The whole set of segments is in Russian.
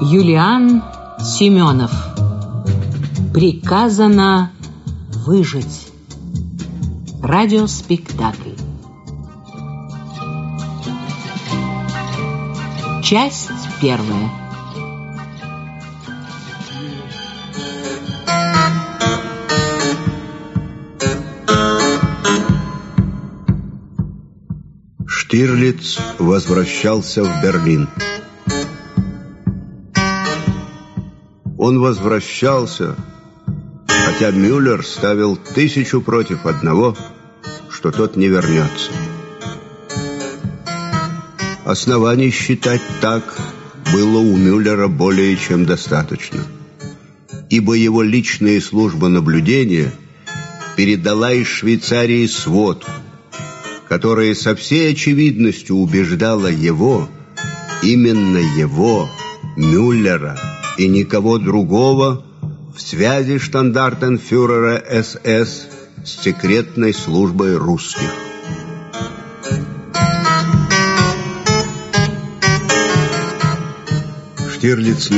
Юлиан Семёнов. Приказано выжить. Радиоспектакль. Часть первая. Штирлиц возвращался в Берлин. Он возвращался, хотя Мюллер ставил 1000 против одного, что тот не вернется. Оснований считать так было у Мюллера более чем достаточно, ибо его личная служба наблюдения передала из Швейцарии сводку, которая со всей очевидностью убеждала его, именно его, Мюллера, и никого другого, в связи штандартенфюрера СС с секретной службой русских. Штирлиц,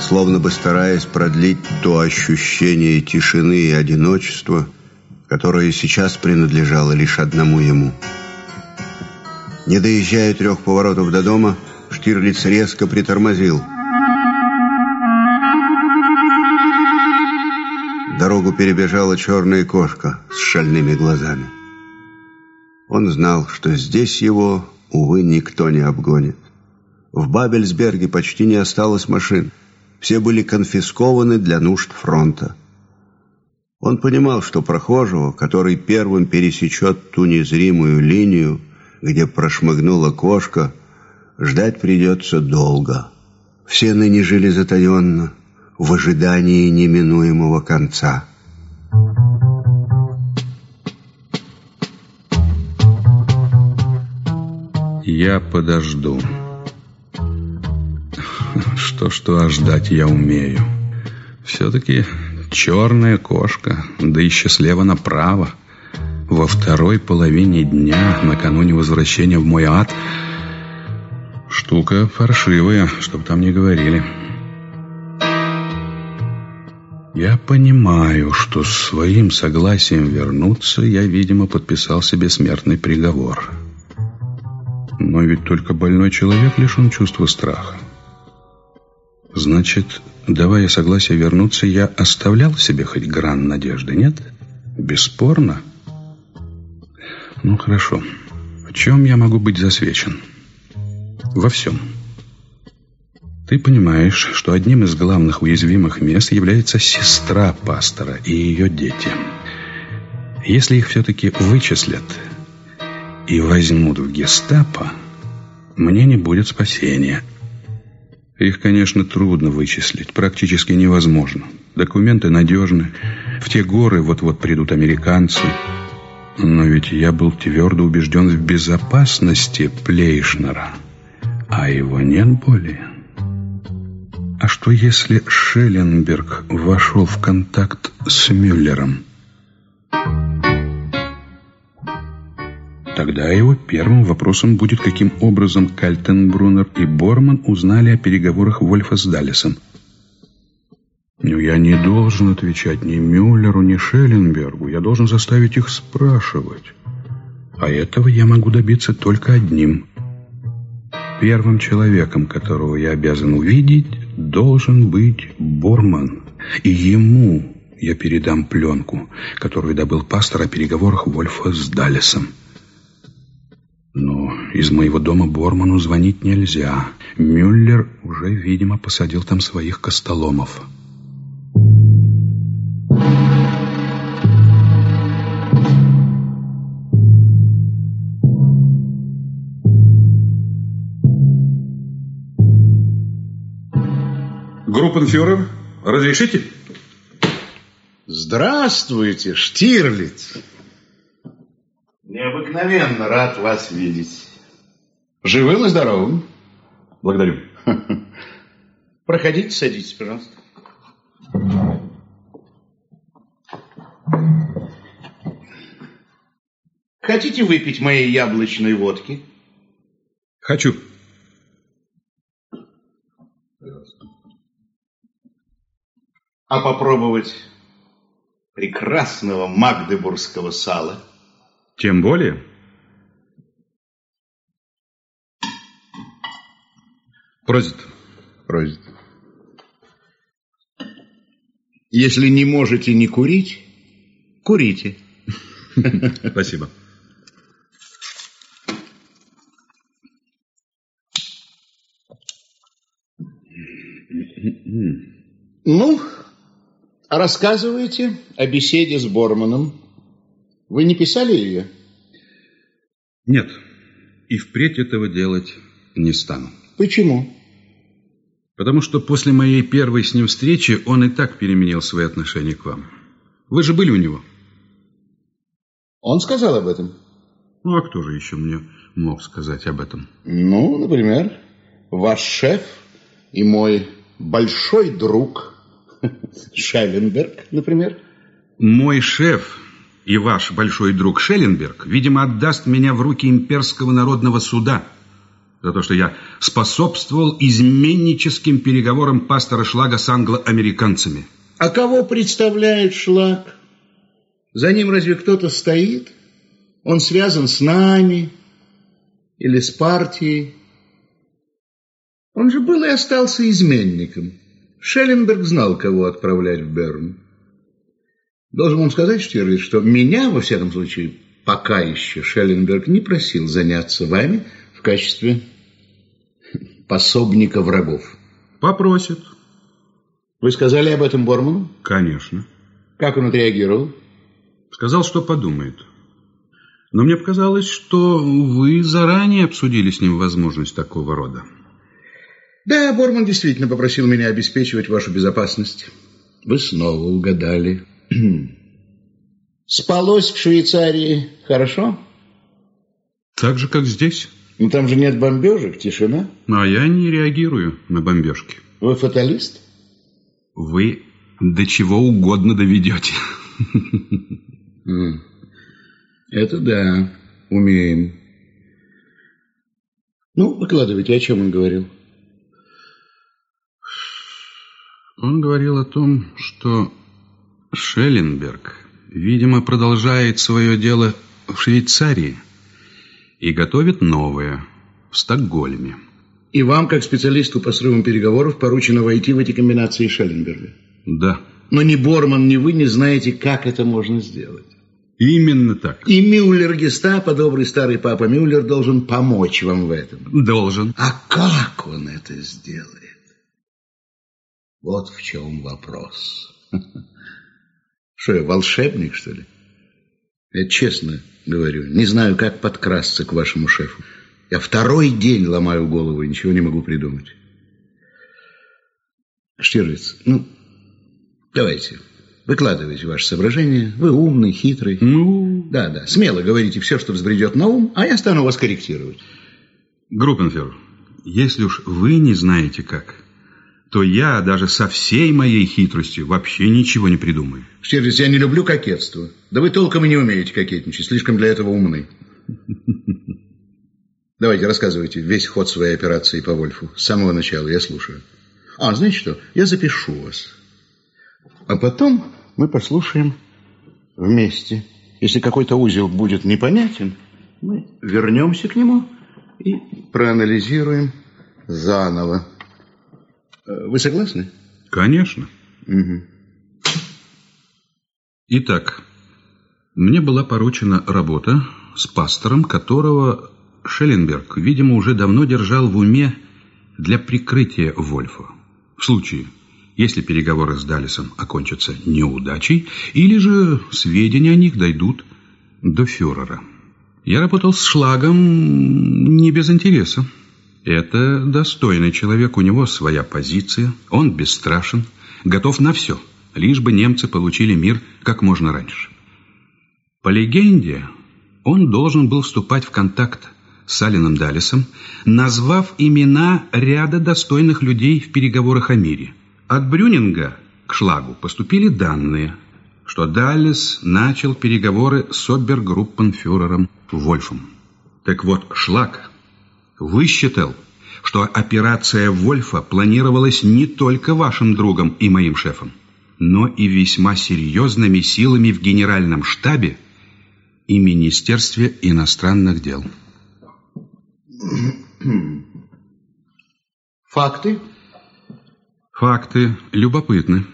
словно бы стараясь продлить то ощущение тишины и одиночества, которое сейчас принадлежало лишь одному ему. Не доезжая 3 поворотов до дома, Штирлиц резко притормозил. Дорогу перебежала черная кошка с шальными глазами. Он знал, что здесь его, увы, никто не обгонит. В Бабельсберге почти не осталось машин. Все были конфискованы для нужд фронта. Он понимал, что прохожего, который первым пересечет ту незримую линию, где прошмыгнула кошка, ждать придется долго. Все ныне жили затаенно, в ожидании неминуемого конца. Я подожду. Что-что, а ждать я умею. Все-таки черная кошка, да еще слева направо. Во второй половине дня, накануне возвращения в мой ад, штука паршивая, чтоб там не говорили. Я понимаю, что своим согласием вернуться я, видимо, подписал себе смертный приговор. Но ведь только больной человек лишен чувства страха. Значит, давая согласие вернуться, я оставлял себе хоть грань надежды, нет? Бесспорно. Ну, хорошо. В чем я могу быть засвечен? Во всем. Ты понимаешь, что одним из главных уязвимых мест является сестра пастора и ее дети. Если их все-таки вычислят и возьмут в гестапо, мне не будет спасения. Их, конечно, трудно вычислить, практически невозможно. Документы надежны, в те горы вот-вот придут американцы. Но ведь я был твердо убежден в безопасности Плейшнера, а его нет более. А что, если Шеленберг вошел в контакт с Мюллером? Тогда его первым вопросом будет, каким образом Кальтенбруннер и Борман узнали о переговорах Вольфа с Даллесом. Но я не должен отвечать ни Мюллеру, ни Шеленбергу. Я должен заставить их спрашивать. А этого я могу добиться только одним. Первым человеком, которого я обязан увидеть, должен быть Борман. И ему я передам пленку, которую добыл пастор о переговорах Вольфа с Даллесом. Но из моего дома Борману звонить нельзя. Мюллер уже, видимо, посадил там своих костоломов. Группенфюрер, разрешите? Здравствуйте, Штирлиц. Необыкновенно рад вас видеть. Живым и здоровым. Благодарю. Проходите, садитесь, пожалуйста. Хотите выпить моей яблочной водки? Хочу. Пожалуйста. А попробовать прекрасного магдебургского сала? Тем более. Просит. Просит. Если не можете не курить, курите. Спасибо. Ну, рассказывайте о беседе с Борманом. Вы не писали ее? Нет. И впредь этого делать не стану. Почему? Потому что после моей первой с ним встречи он и так переменил свои отношения к вам. Вы же были у него. Он сказал об этом? Ну, а кто же еще мне мог сказать об этом? Ну, например, ваш шеф и мой большой друг Шавенберг, например. Мой шеф и ваш большой друг Шеленберг, видимо, отдаст меня в руки имперского народного суда за то, что я способствовал изменническим переговорам пастора Шлага с англо-американцами. А кого представляет Шлаг? За ним разве кто-то стоит? Он связан с нами или с партией? Он же был и остался изменником. Шелленберг знал, кого отправлять в Берн. Должен вам сказать, Штирлиц, что меня, во всяком случае, пока еще Шелленберг не просил заняться вами в качестве пособника врагов. Попросит. Вы сказали об этом Борману? Конечно. Как он отреагировал? Сказал, что подумает. Но мне показалось, что вы заранее обсудили с ним возможность такого рода. Да, Борман действительно попросил меня обеспечивать вашу безопасность. Вы снова угадали. Спалось в Швейцарии хорошо? Так же, как здесь. Ну, там же нет бомбежек, тишина. А я не реагирую на бомбежки. Вы фаталист? Вы до чего угодно доведете. Это да, умеем. Ну, выкладывайте, о чем он говорил? Он говорил о том, что Шелленберг, видимо, продолжает свое дело в Швейцарии и готовит новое в Стокгольме. И вам, как специалисту по срывам переговоров, поручено войти в эти комбинации Шелленберга? Да. Но ни Борман, ни вы не знаете, как это можно сделать. Именно так. И Мюллер Гестапо, добрый старый папа Мюллер, должен помочь вам в этом. Должен. А как он это сделает? Вот в чем вопрос. Что я, волшебник, что ли? Я честно говорю, не знаю, как подкрасться к вашему шефу. Я второй день ломаю голову и ничего не могу придумать. Штирлиц, ну, давайте, выкладывайте ваши соображения. Вы умный, хитрый. Ну? Да, смело говорите все, что взбредет на ум, а я стану вас корректировать. Группенфюрер, если уж вы не знаете как... то я даже со всей моей хитростью вообще ничего не придумаю. Штирлиц, я не люблю кокетство. Да вы толком и не умеете кокетничать, слишком для этого умны. Давайте, рассказывайте весь ход своей операции по Вольфу. С самого начала, я слушаю. А, знаете что, я запишу вас. А потом мы послушаем вместе. Если какой-то узел будет непонятен, мы вернемся к нему и проанализируем заново. Вы согласны? Конечно. Угу. Итак, мне была поручена работа с пастором, которого Шелленберг, видимо, уже давно держал в уме для прикрытия Вольфа. В случае, если переговоры с Даллесом окончатся неудачей, или же сведения о них дойдут до фюрера. Я работал с Шлагом не без интереса. Это достойный человек, у него своя позиция, он бесстрашен, готов на все, лишь бы немцы получили мир как можно раньше. По легенде, он должен был вступать в контакт с Алленом Даллесом, назвав имена ряда достойных людей в переговорах о мире. От Брюнинга к Шлагу поступили данные, что Даллес начал переговоры с обергруппенфюрером Вольфом. Так вот, Шлаг высчитал, что операция Вольфа планировалась не только вашим другом и моим шефом, но и весьма серьезными силами в Генеральном штабе и Министерстве иностранных дел. Факты? Факты любопытны.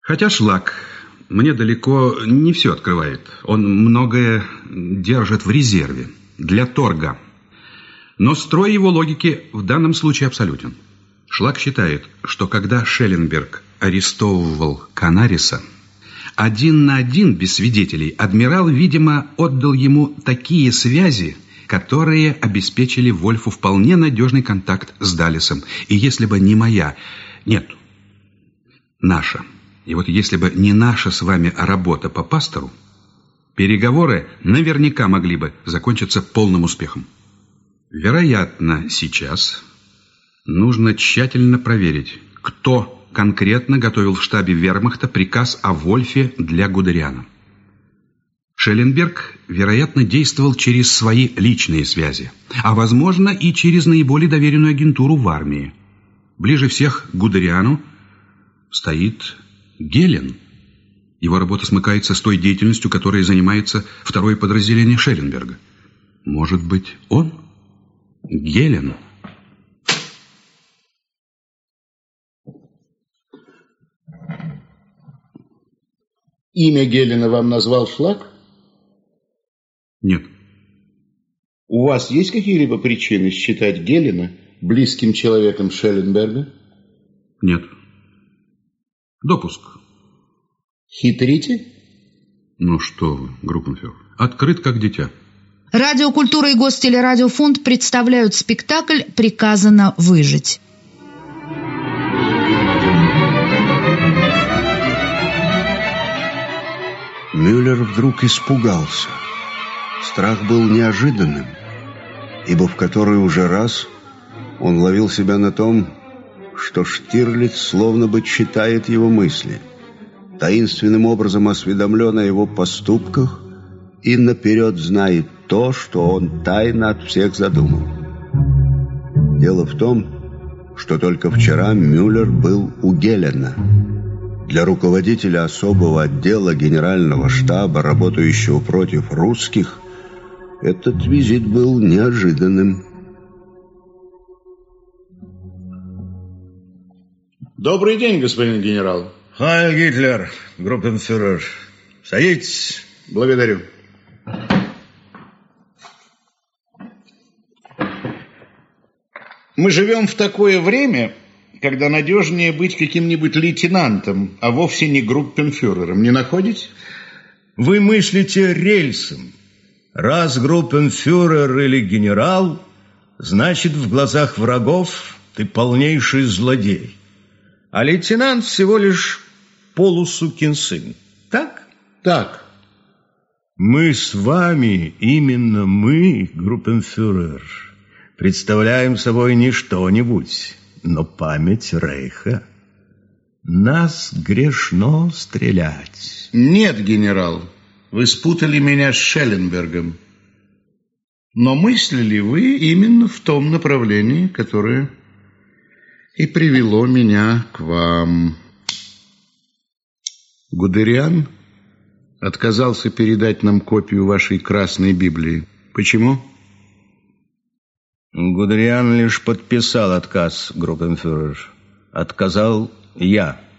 Хотя Шлаг мне далеко не все открывает. Он многое держит в резерве для торга. Но строй его логики в данном случае абсолютен. Шлаг считает, что когда Шеленберг арестовывал Канариса, один на один, без свидетелей, адмирал, видимо, отдал ему такие связи, которые обеспечили Вольфу вполне надежный контакт с Даллесом. И если бы не моя... Нет, наша. И вот если бы не наша с вами работа по Пастеру, переговоры наверняка могли бы закончиться полным успехом. Вероятно, сейчас нужно тщательно проверить, кто конкретно готовил в штабе вермахта приказ о Вольфе для Гудериана. Шелленберг, вероятно, действовал через свои личные связи, а, возможно, и через наиболее доверенную агентуру в армии. Ближе всех к Гудериану стоит Гелен. Его работа смыкается с той деятельностью, которой занимается второе подразделение Шелленберга. Может быть, он? Гелен? Имя Гелена вам назвал Шлаг? Нет. У вас есть какие-либо причины считать Гелена близким человеком Шелленберга? Нет. Допуск. Хитрите? Ну что вы, Группенфюрер, открыт как дитя. Радиокультура и Гостелерадиофонд представляют спектакль «Приказано выжить». Мюллер вдруг испугался. Страх был неожиданным, ибо в который уже раз он ловил себя на том, что Штирлиц словно бы читает его мысли, таинственным образом осведомлен о его поступках и наперед знает то, что он тайно от всех задумал. Дело в том, что только вчера Мюллер был у Гелена. Для руководителя особого отдела генерального штаба, работающего против русских, этот визит был неожиданным. Добрый день, господин генерал. Хайль Гитлер, Группенфюрер. Садитесь. Благодарю. Мы живем в такое время, когда надежнее быть каким-нибудь лейтенантом, а вовсе не группенфюрером, не находите? Вы мыслите рельсом. Раз группенфюрер или генерал, значит, в глазах врагов ты полнейший злодей. А лейтенант всего лишь полусукин сын. Так? Так. Мы с вами, именно мы, группенфюрер, представляем собой не что-нибудь, но память Рейха. Нас грешно стрелять. Нет, генерал, вы спутали меня с Шелленбергом. Но мыслили вы именно в том направлении, которое и привело меня к вам. Гудериан отказался передать нам копию вашей Красной Библии. Почему? Гудериан лишь подписал отказ, Группенфюрер. Отказал я.